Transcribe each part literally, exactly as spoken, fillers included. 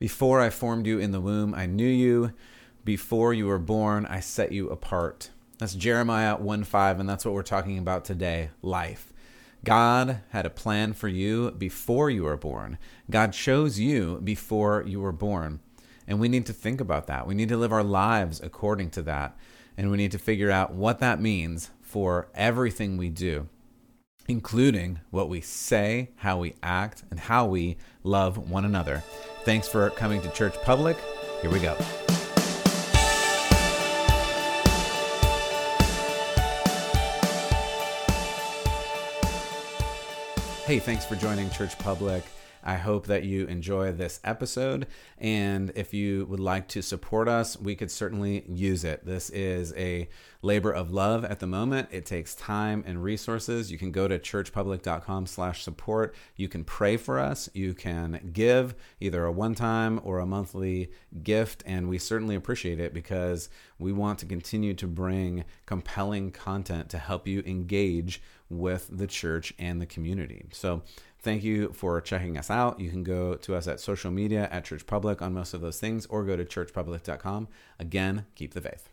Before I formed you in the womb, I knew you. Before you were born, I set you apart. That's Jeremiah one five, and that's what we're talking about today, life. God had a plan for you before you were born. God chose you before you were born. And we need to think about that. We need to live our lives according to that. And we need to figure out what that means for everything we do, including what we say, how we act, and how we love one another. Thanks for coming to Church Public. Here we go. Hey, thanks for joining Church Public. I hope that you enjoy this episode. And if you would like to support us, we could certainly use it. This is a labor of love at the moment. It takes time and resources. You can go to church public dot com slash support. You can pray for us. You can give either a one-time or a monthly gift. And we certainly appreciate it because we want to continue to bring compelling content to help you engage with the church and the community. So thank you for checking us out. You can go to us at social media, at Church Public, on most of those things, or go to church public dot com. Again, keep the faith.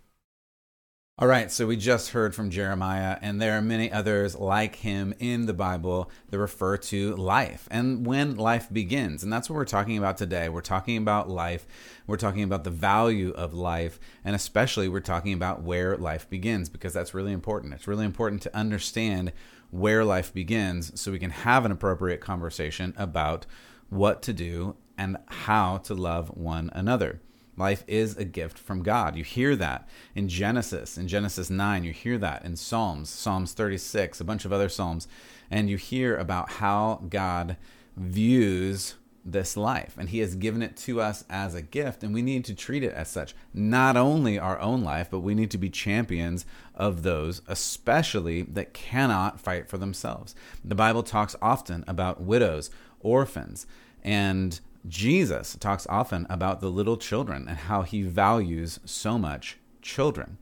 All right, so we just heard from Jeremiah, and there are many others like him in the Bible that refer to life and when life begins. And that's what we're talking about today. We're talking about life. We're talking about the value of life, and especially we're talking about where life begins, because that's really important. It's really important to understand where life begins so we can have an appropriate conversation about what to do and how to love one another. Life is a gift from God. You hear that in Genesis, in Genesis nine. You hear that in Psalms, Psalms thirty-six, a bunch of other Psalms. And you hear about how God views this life. And he has given it to us as a gift, and we need to treat it as such. Not only our own life, but we need to be champions of those, especially that cannot fight for themselves. The Bible talks often about widows, orphans, and Jesus talks often about the little children and how he values so much children.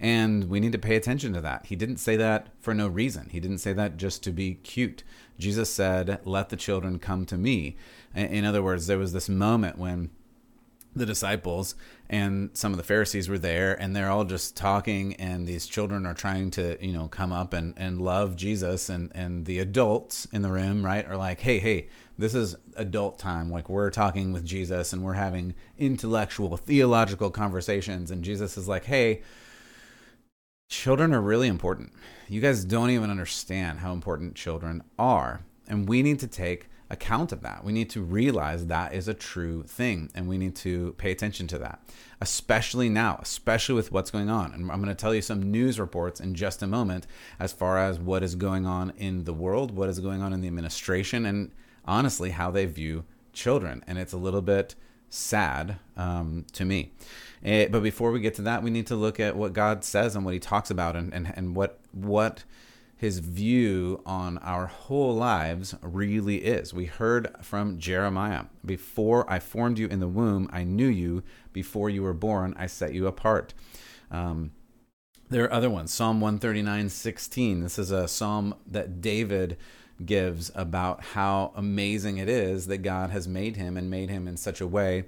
And we need to pay attention to that. He didn't say that for no reason. He didn't say that just to be cute. Jesus said, "Let the children come to me." In other words, there was this moment when the disciples and some of the Pharisees were there, and they're all just talking, and these children are trying to, you know, come up and, and love Jesus, and, and the adults in the room, right, are like, hey, hey, this is adult time. Like, we're talking with Jesus, and we're having intellectual, theological conversations, and Jesus is like, hey, children are really important. You guys don't even understand how important children are, and we need to take account of that. We need to realize that is a true thing, and we need to pay attention to that, especially now, especially with what's going on. And I'm going to tell you some news reports in just a moment as far as what is going on in the world, what is going on in the administration, and honestly, how they view children. And it's a little bit sad um, to me. It, but before we get to that, we need to look at what God says and what he talks about, and, and, and what what his view on our whole lives really is. We heard from Jeremiah, before I formed you in the womb, I knew you. Before you were born, I set you apart. Um, there are other ones. Psalm one thirty-nine sixteen. This is a psalm that David gives about how amazing it is that God has made him and made him in such a way.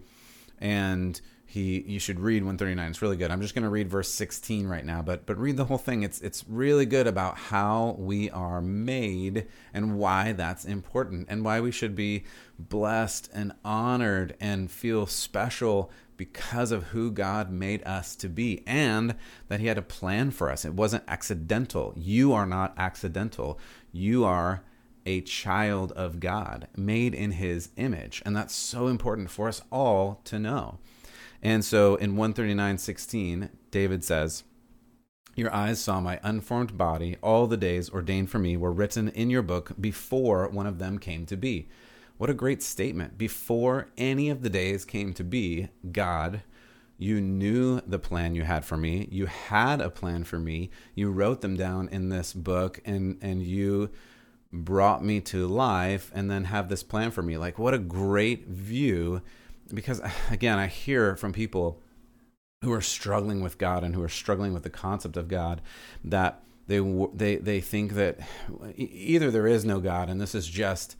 And He, you should read one thirty-nine. It's really good. I'm just going to read verse sixteen right now, but but read the whole thing. It's it's really good about how we are made and why that's important and why we should be blessed and honored and feel special because of who God made us to be, and that he had a plan for us. It wasn't accidental. You are not accidental. You are a child of God, made in his image, and that's so important for us all to know. And so in one thirty-nine sixteen, David says, "Your eyes saw my unformed body. All the days ordained for me were written in your book before one of them came to be." What a great statement. Before any of the days came to be, God, you knew the plan you had for me. You had a plan for me. You wrote them down in this book, and, and you brought me to life and then have this plan for me. Like, what a great view. Because, again, I hear from people who are struggling with God and who are struggling with the concept of God that they they they think that either there is no God and this is just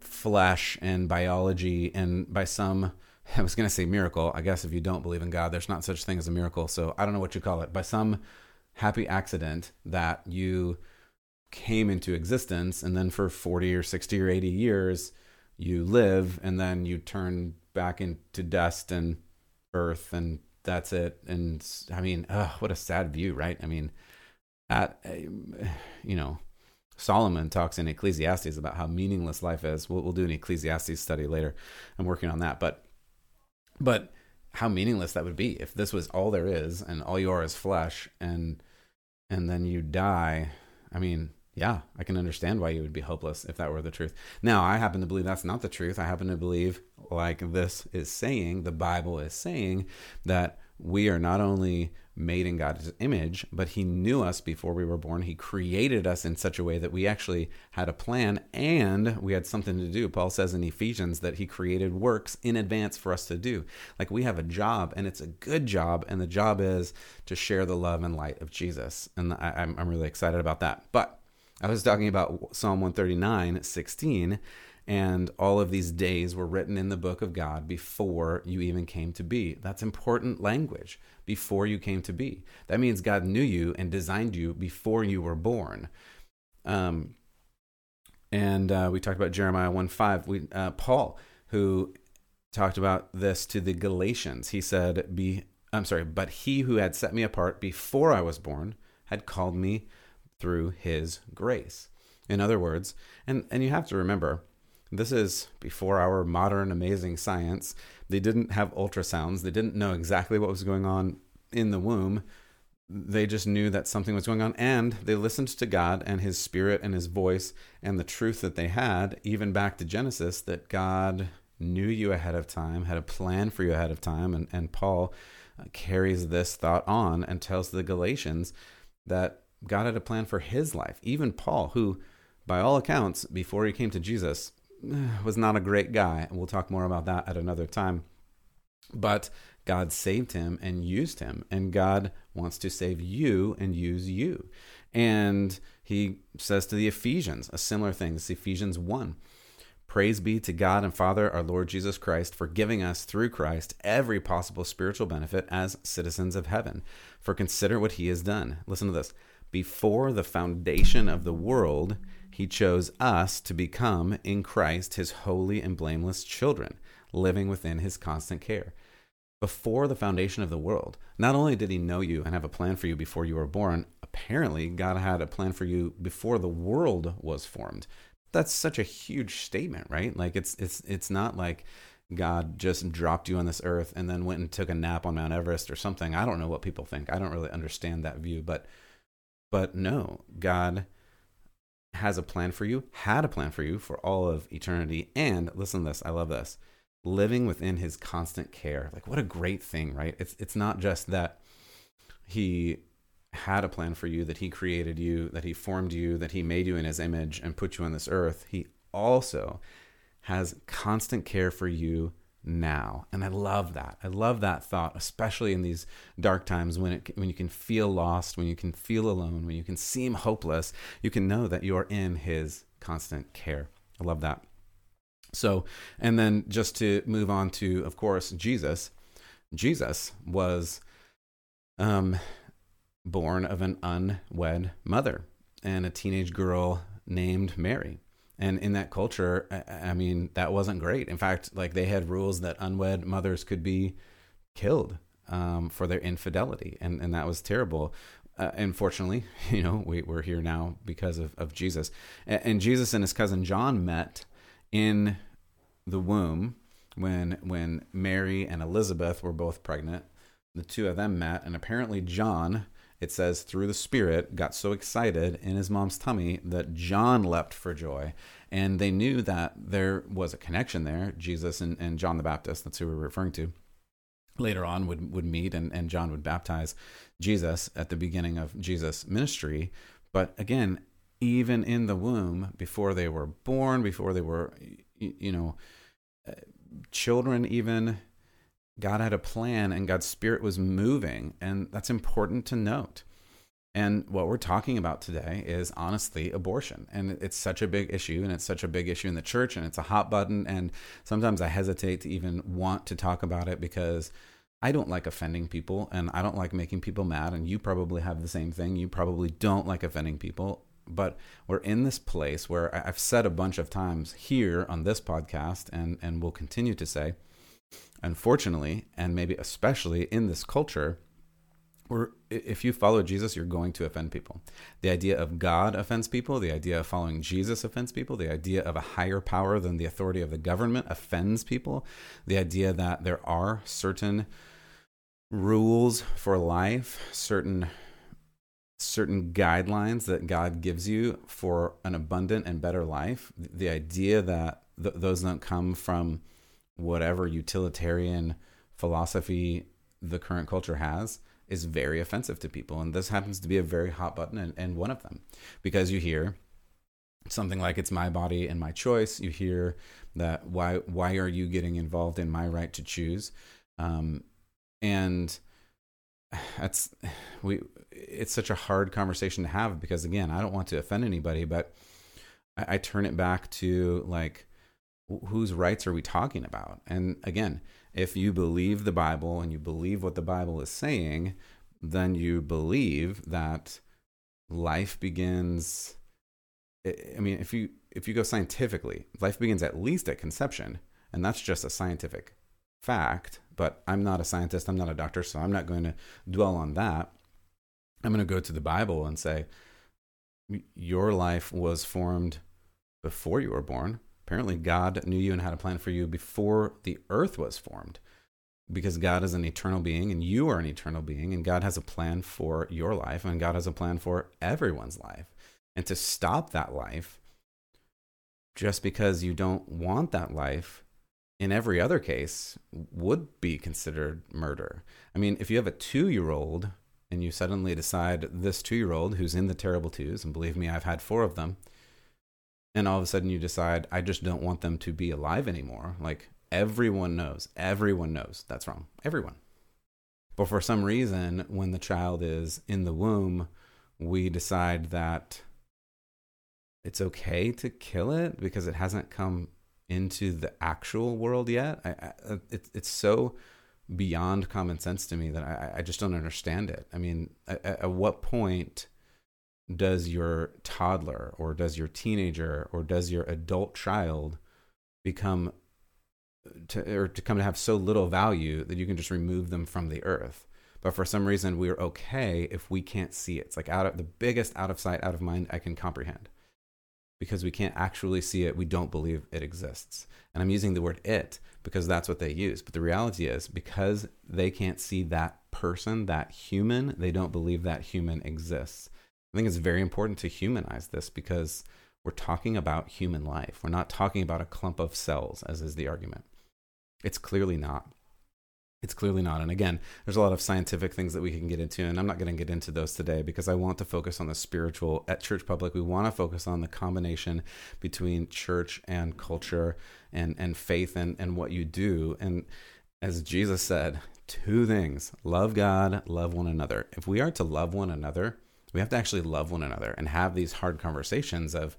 flesh and biology, and by some, I was going to say miracle, I guess if you don't believe in God, there's not such thing as a miracle, so I don't know what you call it, by some happy accident that you came into existence, and then for forty or sixty or eighty years, you live, and then you turn back into dust and earth, and that's it. And I mean, ugh, what a sad view, right? I mean, at, you know, Solomon talks in Ecclesiastes about how meaningless life is. We'll, we'll do an Ecclesiastes study later. I'm working on that. But but how meaningless that would be if this was all there is and all you are is flesh, and and then you die. I mean, yeah, I can understand why you would be hopeless if that were the truth. Now, I happen to believe that's not the truth. I happen to believe, like this is saying, the Bible is saying, that we are not only made in God's image, but he knew us before we were born. He created us in such a way that we actually had a plan and we had something to do. Paul says in Ephesians that he created works in advance for us to do. Like, we have a job, and it's a good job, and the job is to share the love and light of Jesus. And I, I'm, I'm really excited about that. But I was talking about Psalm one thirty-nine sixteen, and all of these days were written in the book of God before you even came to be. That's important language, before you came to be. That means God knew you and designed you before you were born. Um, and uh, we talked about Jeremiah one five. We, uh, Paul, who talked about this to the Galatians, he said, "Be I'm sorry, but he who had set me apart before I was born had called me through his grace." In other words, and, and you have to remember, this is before our modern amazing science. They didn't have ultrasounds. They didn't know exactly what was going on in the womb. They just knew that something was going on, and they listened to God and his spirit and his voice and the truth that they had, even back to Genesis, that God knew you ahead of time, had a plan for you ahead of time. And, and Paul carries this thought on and tells the Galatians that God had a plan for his life. Even Paul, who by all accounts, before he came to Jesus, was not a great guy, and we'll talk more about that at another time, but God saved him and used him, and God wants to save you and use you. And he says to the Ephesians a similar thing. This is Ephesians one. "Praise be to God and Father, our Lord Jesus Christ, for giving us through Christ every possible spiritual benefit as citizens of heaven. For consider what he has done." Listen to this. "Before the foundation of the world, he chose us to become in Christ his holy and blameless children, living within his constant care." Before the foundation of the world, not only did he know you and have a plan for you before you were born, apparently God had a plan for you before the world was formed. That's such a huge statement, right? Like, it's it's it's not like God just dropped you on this earth and then went and took a nap on Mount Everest or something. I don't know what people think. I don't really understand that view, but but no, God has a plan for you, had a plan for you for all of eternity. And listen to this, I love this, living within his constant care. Like, what a great thing, right? It's it's not just that he had a plan for you, that he created you, that he formed you, that he made you in his image and put you on this earth. He also has constant care for you now. And I love that. I love that thought, especially in these dark times when it when you can feel lost, when you can feel alone, when you can seem hopeless, you can know that you are in his constant care. I love that. So, and then just to move on to, of course, Jesus. Jesus was um, born of an unwed mother and a teenage girl named Mary. And in that culture, I mean, that wasn't great. In fact, like, they had rules that unwed mothers could be killed um, for their infidelity. And, and that was terrible. Uh, and fortunately, you know, we, we're here now because of, of Jesus. And, and Jesus and his cousin John met in the womb when when Mary and Elizabeth were both pregnant. The two of them met, and apparently John, it says, through the Spirit, got so excited in his mom's tummy that John leapt for joy. And they knew that there was a connection there. Jesus and, and John the Baptist, that's who we're referring to, later on would, would meet, and, and John would baptize Jesus at the beginning of Jesus' ministry. But again, even in the womb, before they were born, before they were, you know, children even, God had a plan, and God's spirit was moving, and that's important to note. And what we're talking about today is honestly abortion. And it's such a big issue, and it's such a big issue in the church, and it's a hot button. And sometimes I hesitate to even want to talk about it because I don't like offending people, and I don't like making people mad. And you probably have the same thing. You probably don't like offending people. But we're in this place where I've said a bunch of times here on this podcast, and, and will continue to say, unfortunately, and maybe especially in this culture, Or if you follow Jesus, you're going to offend people. The idea of God offends people. The idea of following Jesus offends people. The idea of a higher power than the authority of the government offends people. The idea that there are certain rules for life, certain certain guidelines that God gives you for an abundant and better life. The idea that th- those don't come from whatever utilitarian philosophy the current culture has is very offensive to people. And this happens to be a very hot button and, and one of them, because you hear something like, it's my body and my choice. You hear that, why why are you getting involved in my right to choose? Um, and that's we. It's such a hard conversation to have because, again, I don't want to offend anybody, but I, I turn it back to, like, whose rights are we talking about? And again, if you believe the Bible and you believe what the Bible is saying, then you believe that life begins. I mean, if you if you go scientifically, life begins at least at conception, and that's just a scientific fact. But I'm not a scientist, I'm not a doctor, so I'm not going to dwell on that. I'm going to go to the Bible and say, your life was formed before you were born. Apparently, God knew you and had a plan for you before the earth was formed, because God is an eternal being and you are an eternal being, and God has a plan for your life, and God has a plan for everyone's life. And to stop that life just because you don't want that life in every other case would be considered murder. I mean, if you have a two-year-old and you suddenly decide this two-year-old who's in the terrible twos, and believe me, I've had four of them, and all of a sudden you decide, I just don't want them to be alive anymore. Like, everyone knows, everyone knows that's wrong. Everyone. But for some reason, when the child is in the womb, we decide that it's okay to kill it because it hasn't come into the actual world yet. I, I, it, it's so beyond common sense to me that I, I just don't understand it. I mean, at, at what point does your toddler or does your teenager or does your adult child become to, or to come to have so little value that you can just remove them from the earth? But for some reason, we're okay if we can't see it. It's like out of the biggest out of sight, out of mind I can comprehend, because we can't actually see it. We don't believe it exists. And I'm using the word it because that's what they use. But the reality is, because they can't see that person, that human, they don't believe that human exists. I think it's very important to humanize this because we're talking about human life. We're not talking about a clump of cells, as is the argument. It's clearly not. It's clearly not. And again, there's a lot of scientific things that we can get into, and I'm not going to get into those today because I want to focus on the spiritual. At Church Public, we want to focus on the combination between church and culture and, and faith and, and what you do. And as Jesus said, two things: love God, love one another. If we are to love one another, we have to actually love one another and have these hard conversations of,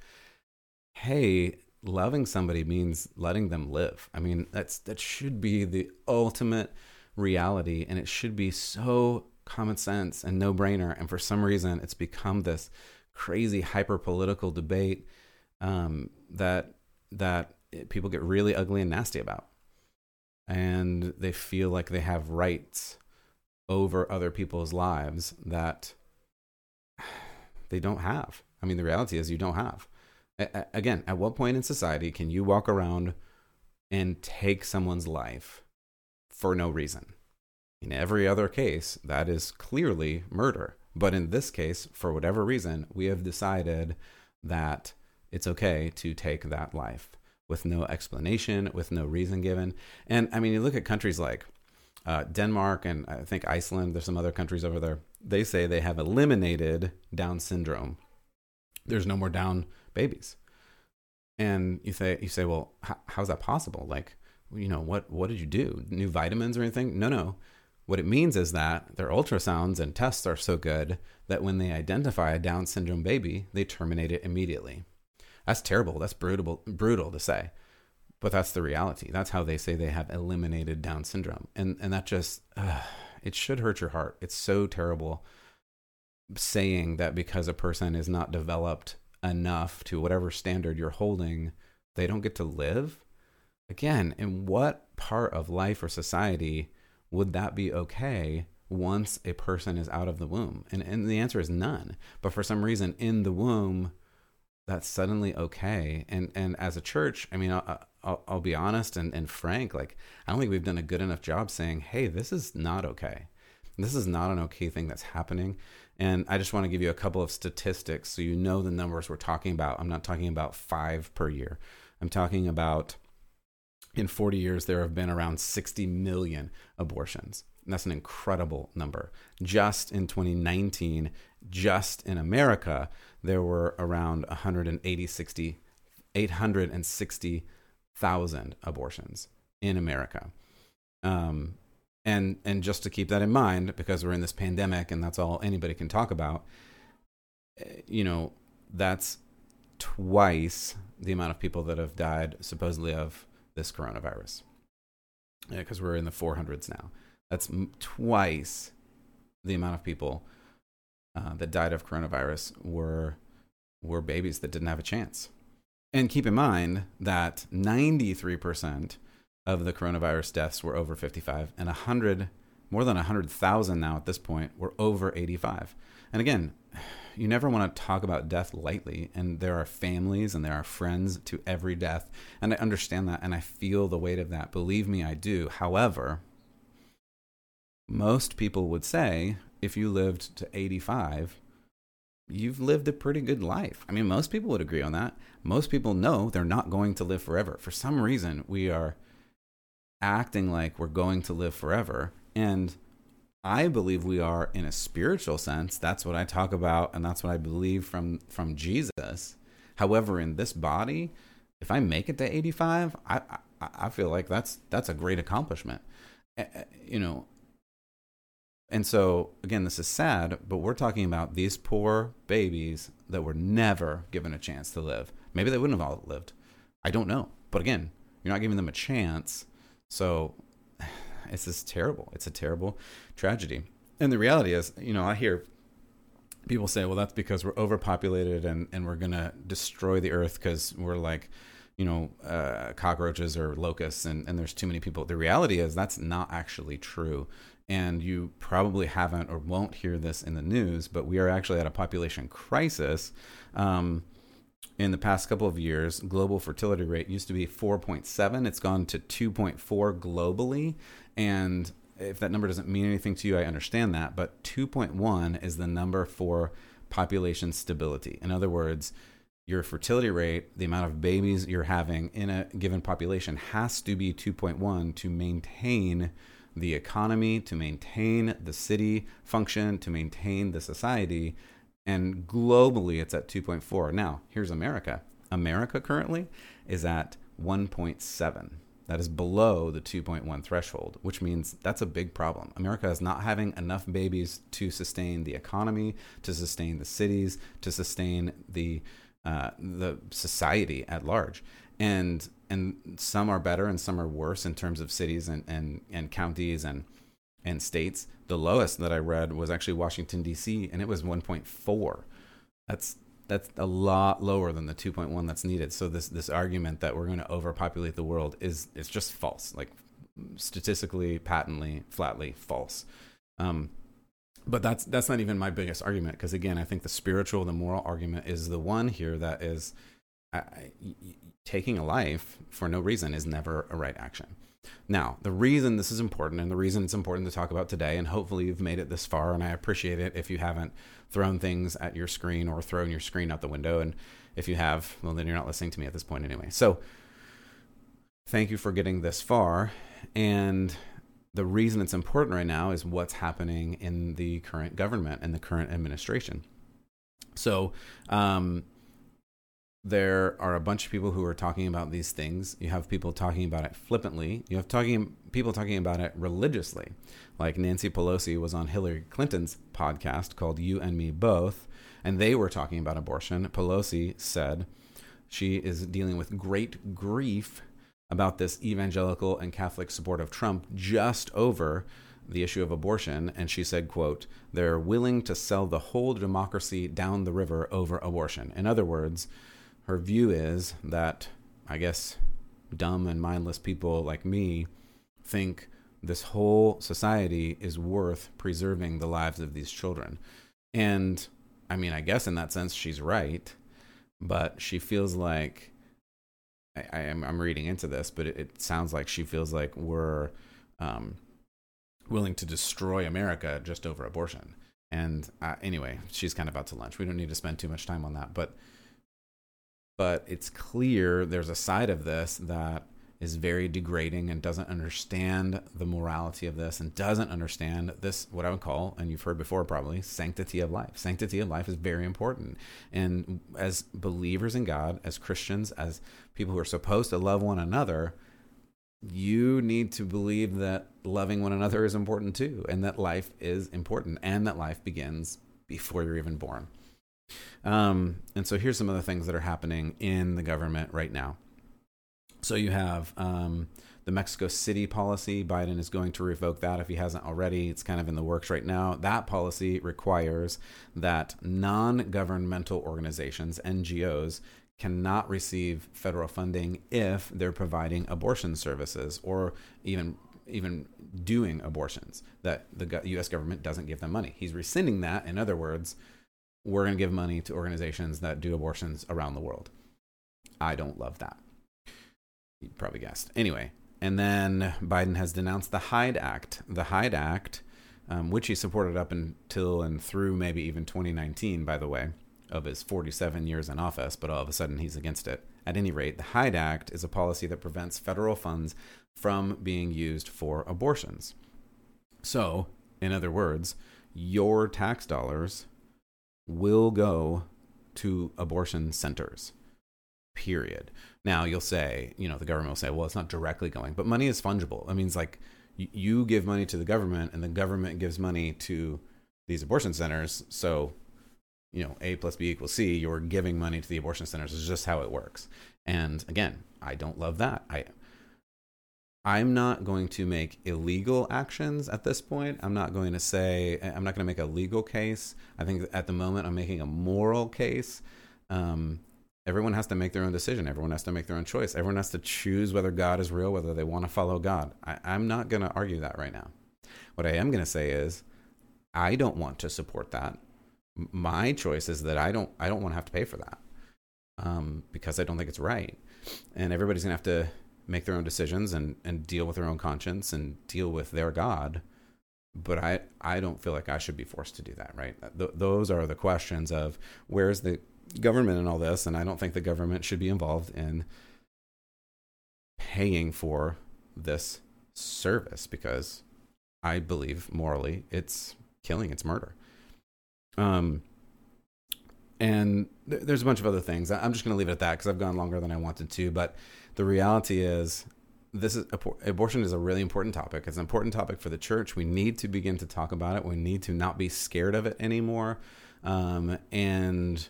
hey, loving somebody means letting them live. I mean, that's that should be the ultimate reality, and it should be so common sense and no-brainer. And for some reason, it's become this crazy hyper-political debate um, that that people get really ugly and nasty about, and they feel like they have rights over other people's lives that they don't have. I mean, the reality is you don't have. A- again, at what point in society can you walk around and take someone's life for no reason? In every other case, that is clearly murder. But in this case, for whatever reason, we have decided that it's okay to take that life with no explanation, with no reason given. And I mean, you look at countries like Uh, Denmark, and I think Iceland, there's some other countries over there, they say they have eliminated Down syndrome. There's no more Down babies. And you say, you say, well, h- how's that possible? Like, you know, what, what did you do? New vitamins or anything? No, no. What it means is that their ultrasounds and tests are so good that when they identify a Down syndrome baby, they terminate it immediately. That's terrible. That's brutal, brutal to say. But that's the reality. That's how they say they have eliminated Down syndrome. And and that just, uh, it should hurt your heart. It's so terrible saying that because a person is not developed enough to whatever standard you're holding, they don't get to live. Again, in what part of life or society would that be okay once a person is out of the womb? And, and the answer is none. But for some reason in the womb, that's suddenly okay. And and as a church, I mean, I'll, I'll, I'll be honest and, and frank, like, I don't think we've done a good enough job saying, hey, this is not okay. This is not an okay thing that's happening. And I just want to give you a couple of statistics so you know the numbers we're talking about. I'm not talking about five per year. I'm talking about in forty years, there have been around sixty million abortions. And that's an incredible number. Just in twenty nineteen, just in America, there were around one hundred eighty, sixty, eight hundred sixty thousand abortions in America. Um, and and just to keep that in mind, because we're in this pandemic and that's all anybody can talk about, you know, that's twice the amount of people that have died supposedly of this coronavirus. Yeah, because we're in the four hundreds now. That's twice the amount of people uh, that died of coronavirus were were babies that didn't have a chance. And keep in mind that ninety-three percent of the coronavirus deaths were over fifty-five, and one hundred, more than one hundred thousand now at this point were over eighty-five. And again, you never want to talk about death lightly, and there are families and there are friends to every death, and I understand that, and I feel the weight of that. Believe me, I do. However, most people would say if you lived to eighty-five, you've lived a pretty good life. I mean, most people would agree on that. Most people know they're not going to live forever. For some reason, we are acting like we're going to live forever, and I believe we are in a spiritual sense. That's what I talk about, and that's what I believe from, from Jesus. However, in this body, if I make it to eighty-five, I, I I feel like that's that's a great accomplishment, you know. And so, again, this is sad, but we're talking about these poor babies that were never given a chance to live. Maybe they wouldn't have all lived. I don't know. But again, you're not giving them a chance, so it's just terrible. It's a terrible tragedy. And the reality is, you know, I hear people say, well, that's because we're overpopulated and, and we're going to destroy the earth because we're like, you know, uh, cockroaches or locusts and, and there's too many people. The reality is that's not actually true. And you probably haven't or won't hear this in the news, but we are actually at a population crisis. Um, in the past couple of years, global fertility rate used to be four point seven. It's gone to two point four globally. And if that number doesn't mean anything to you, I understand that. But two point one is the number for population stability. In other words, your fertility rate, the amount of babies you're having in a given population, has to be two point one to maintain the economy, to maintain the city function, to maintain the society. And globally, it's at two point four. Now, here's America. America currently is at one point seven. That is below the two point one threshold, which means that's a big problem. America is not having enough babies to sustain the economy, to sustain the cities, to sustain the uh, the society at large. And and some are better and some are worse in terms of cities and, and, and counties and and states. The lowest that I read was actually Washington, D C, and it was one point four. That's that's a lot lower than the two point one that's needed. So this this argument that we're going to overpopulate the world is it's just false, like statistically, patently, flatly false. Um, but that's that's not even my biggest argument, because again, I think the spiritual, the moral argument is the one here that is I, I, taking a life for no reason is never a right action. Now, the reason this is important and the reason it's important to talk about today, and hopefully you've made it this far, and I appreciate it if you haven't thrown things at your screen or thrown your screen out the window. And if you have, well, then you're not listening to me at this point anyway. So thank you for getting this far. And the reason it's important right now is what's happening in the current government and the current administration. So, um, there are a bunch of people who are talking about these things. You have people talking about it flippantly. You have talking people talking about it religiously. Like Nancy Pelosi was on Hillary Clinton's podcast called You and Me Both, and they were talking about abortion. Pelosi said she is dealing with great grief about this evangelical and Catholic support of Trump just over the issue of abortion. And she said, quote, "They're willing to sell the whole democracy down the river over abortion." In other words, her view is that, I guess, dumb and mindless people like me think this whole society is worth preserving the lives of these children. And I mean, I guess in that sense, she's right, but she feels like, I am I'm reading into this, but it, it sounds like she feels like we're um, willing to destroy America just over abortion. And uh, anyway, she's kind of out to lunch. We don't need to spend too much time on that, but but it's clear there's a side of this that is very degrading and doesn't understand the morality of this and doesn't understand this, what I would call, and you've heard before probably, sanctity of life. Sanctity of life is very important. And as believers in God, as Christians, as people who are supposed to love one another, you need to believe that loving one another is important too, and that life is important, and that life begins before you're even born. Um, and so here's some of the things that are happening in the government right now. So you have um, the Mexico City policy. Biden is going to revoke that if he hasn't already. It's kind of in the works right now. That policy requires that non-governmental organizations, N G Os, cannot receive federal funding if they're providing abortion services or even even doing abortions, that the U S government doesn't give them money. He's rescinding that. In other words, we're going to give money to organizations that do abortions around the world. I don't love that. You probably guessed. Anyway, and then Biden has denounced the Hyde Act. The Hyde Act, um, which he supported up until and through maybe even twenty nineteen, by the way, of his forty-seven years in office, but all of a sudden he's against it. At any rate, the Hyde Act is a policy that prevents federal funds from being used for abortions. So, in other words, your tax dollars will go to abortion centers. Period. Now you'll say, you know, the government will say, well, it's not directly going, but money is fungible. It means like you give money to the government and the government gives money to these abortion centers. So, you know, A plus B equals C, you're giving money to the abortion centers. It's just how it works. And again, I don't love that. I, I'm not going to make illegal actions at this point. I'm not going to say, I'm not going to make a legal case. I think at the moment I'm making a moral case. Um, Everyone has to make their own decision. Everyone has to make their own choice. Everyone has to choose whether God is real, whether they want to follow God. I, I'm not going to argue that right now. What I am going to say is I don't want to support that. My choice is that I don't I don't want to have to pay for that um, because I don't think it's right. And everybody's going to have to make their own decisions and, and deal with their own conscience and deal with their God. But I, I don't feel like I should be forced to do that, right? Th- those are the questions of where's the government and all this, and I don't think the government should be involved in paying for this service because I believe morally it's killing, it's murder. Um, and th- there's a bunch of other things. I'm just going to leave it at that because I've gone longer than I wanted to. But the reality is, this is abortion is a really important topic. It's an important topic for the church. We need to begin to talk about it. We need to not be scared of it anymore. Um, and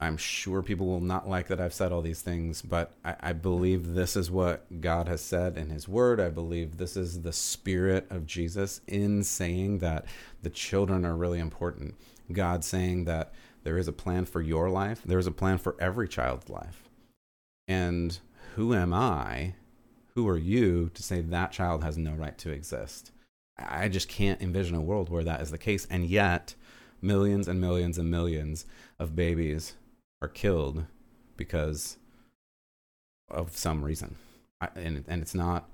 I'm sure people will not like that I've said all these things, but I, I believe this is what God has said in his word. I believe this is the spirit of Jesus in saying that the children are really important. God saying that there is a plan for your life. There is a plan for every child's life. And who am I, who are you to say that child has no right to exist? I just can't envision a world where that is the case. And yet millions and millions and millions of babies are killed because of some reason. I, and, and it's not,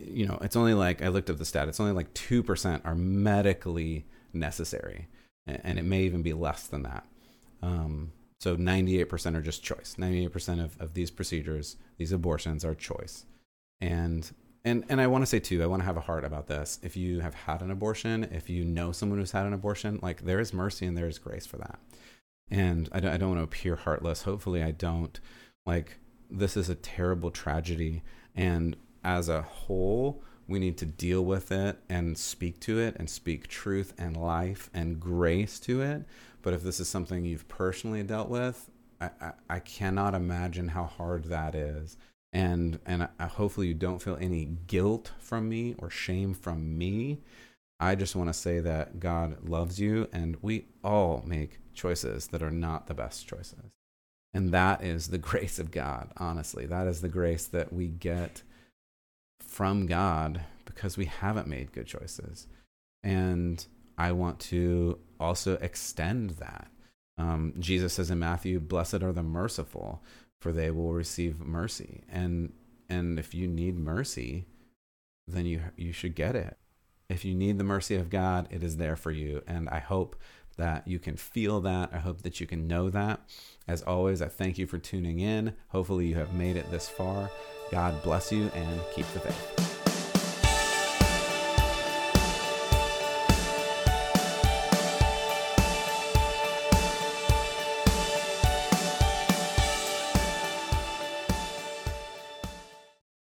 you know, it's only like, I looked up the stat, it's only like two percent are medically necessary. And, and it may even be less than that. Um, so ninety-eight percent are just choice. ninety-eight percent of, of these procedures, these abortions are choice. And And and I want to say, too, I want to have a heart about this. If you have had an abortion, if you know someone who's had an abortion, like there is mercy and there is grace for that. And I don't, I don't want to appear heartless. Hopefully I don't. Like, this is a terrible tragedy. And as a whole, we need to deal with it and speak to it and speak truth and life and grace to it. But if this is something you've personally dealt with, I, I, I cannot imagine how hard that is. And and I, hopefully you don't feel any guilt from me or shame from me. I just want to say that God loves you, and we all make choices that are not the best choices. And that is the grace of God, honestly. That is the grace that we get from God because we haven't made good choices. And I want to also extend that. Um, Jesus says in Matthew, "Blessed are the merciful, for they will receive mercy." And and if you need mercy, then you you should get it. If you need the mercy of God, it is there for you. And I hope that you can feel that. I hope that you can know that. As always, I thank you for tuning in. Hopefully you have made it this far. God bless you and keep the faith.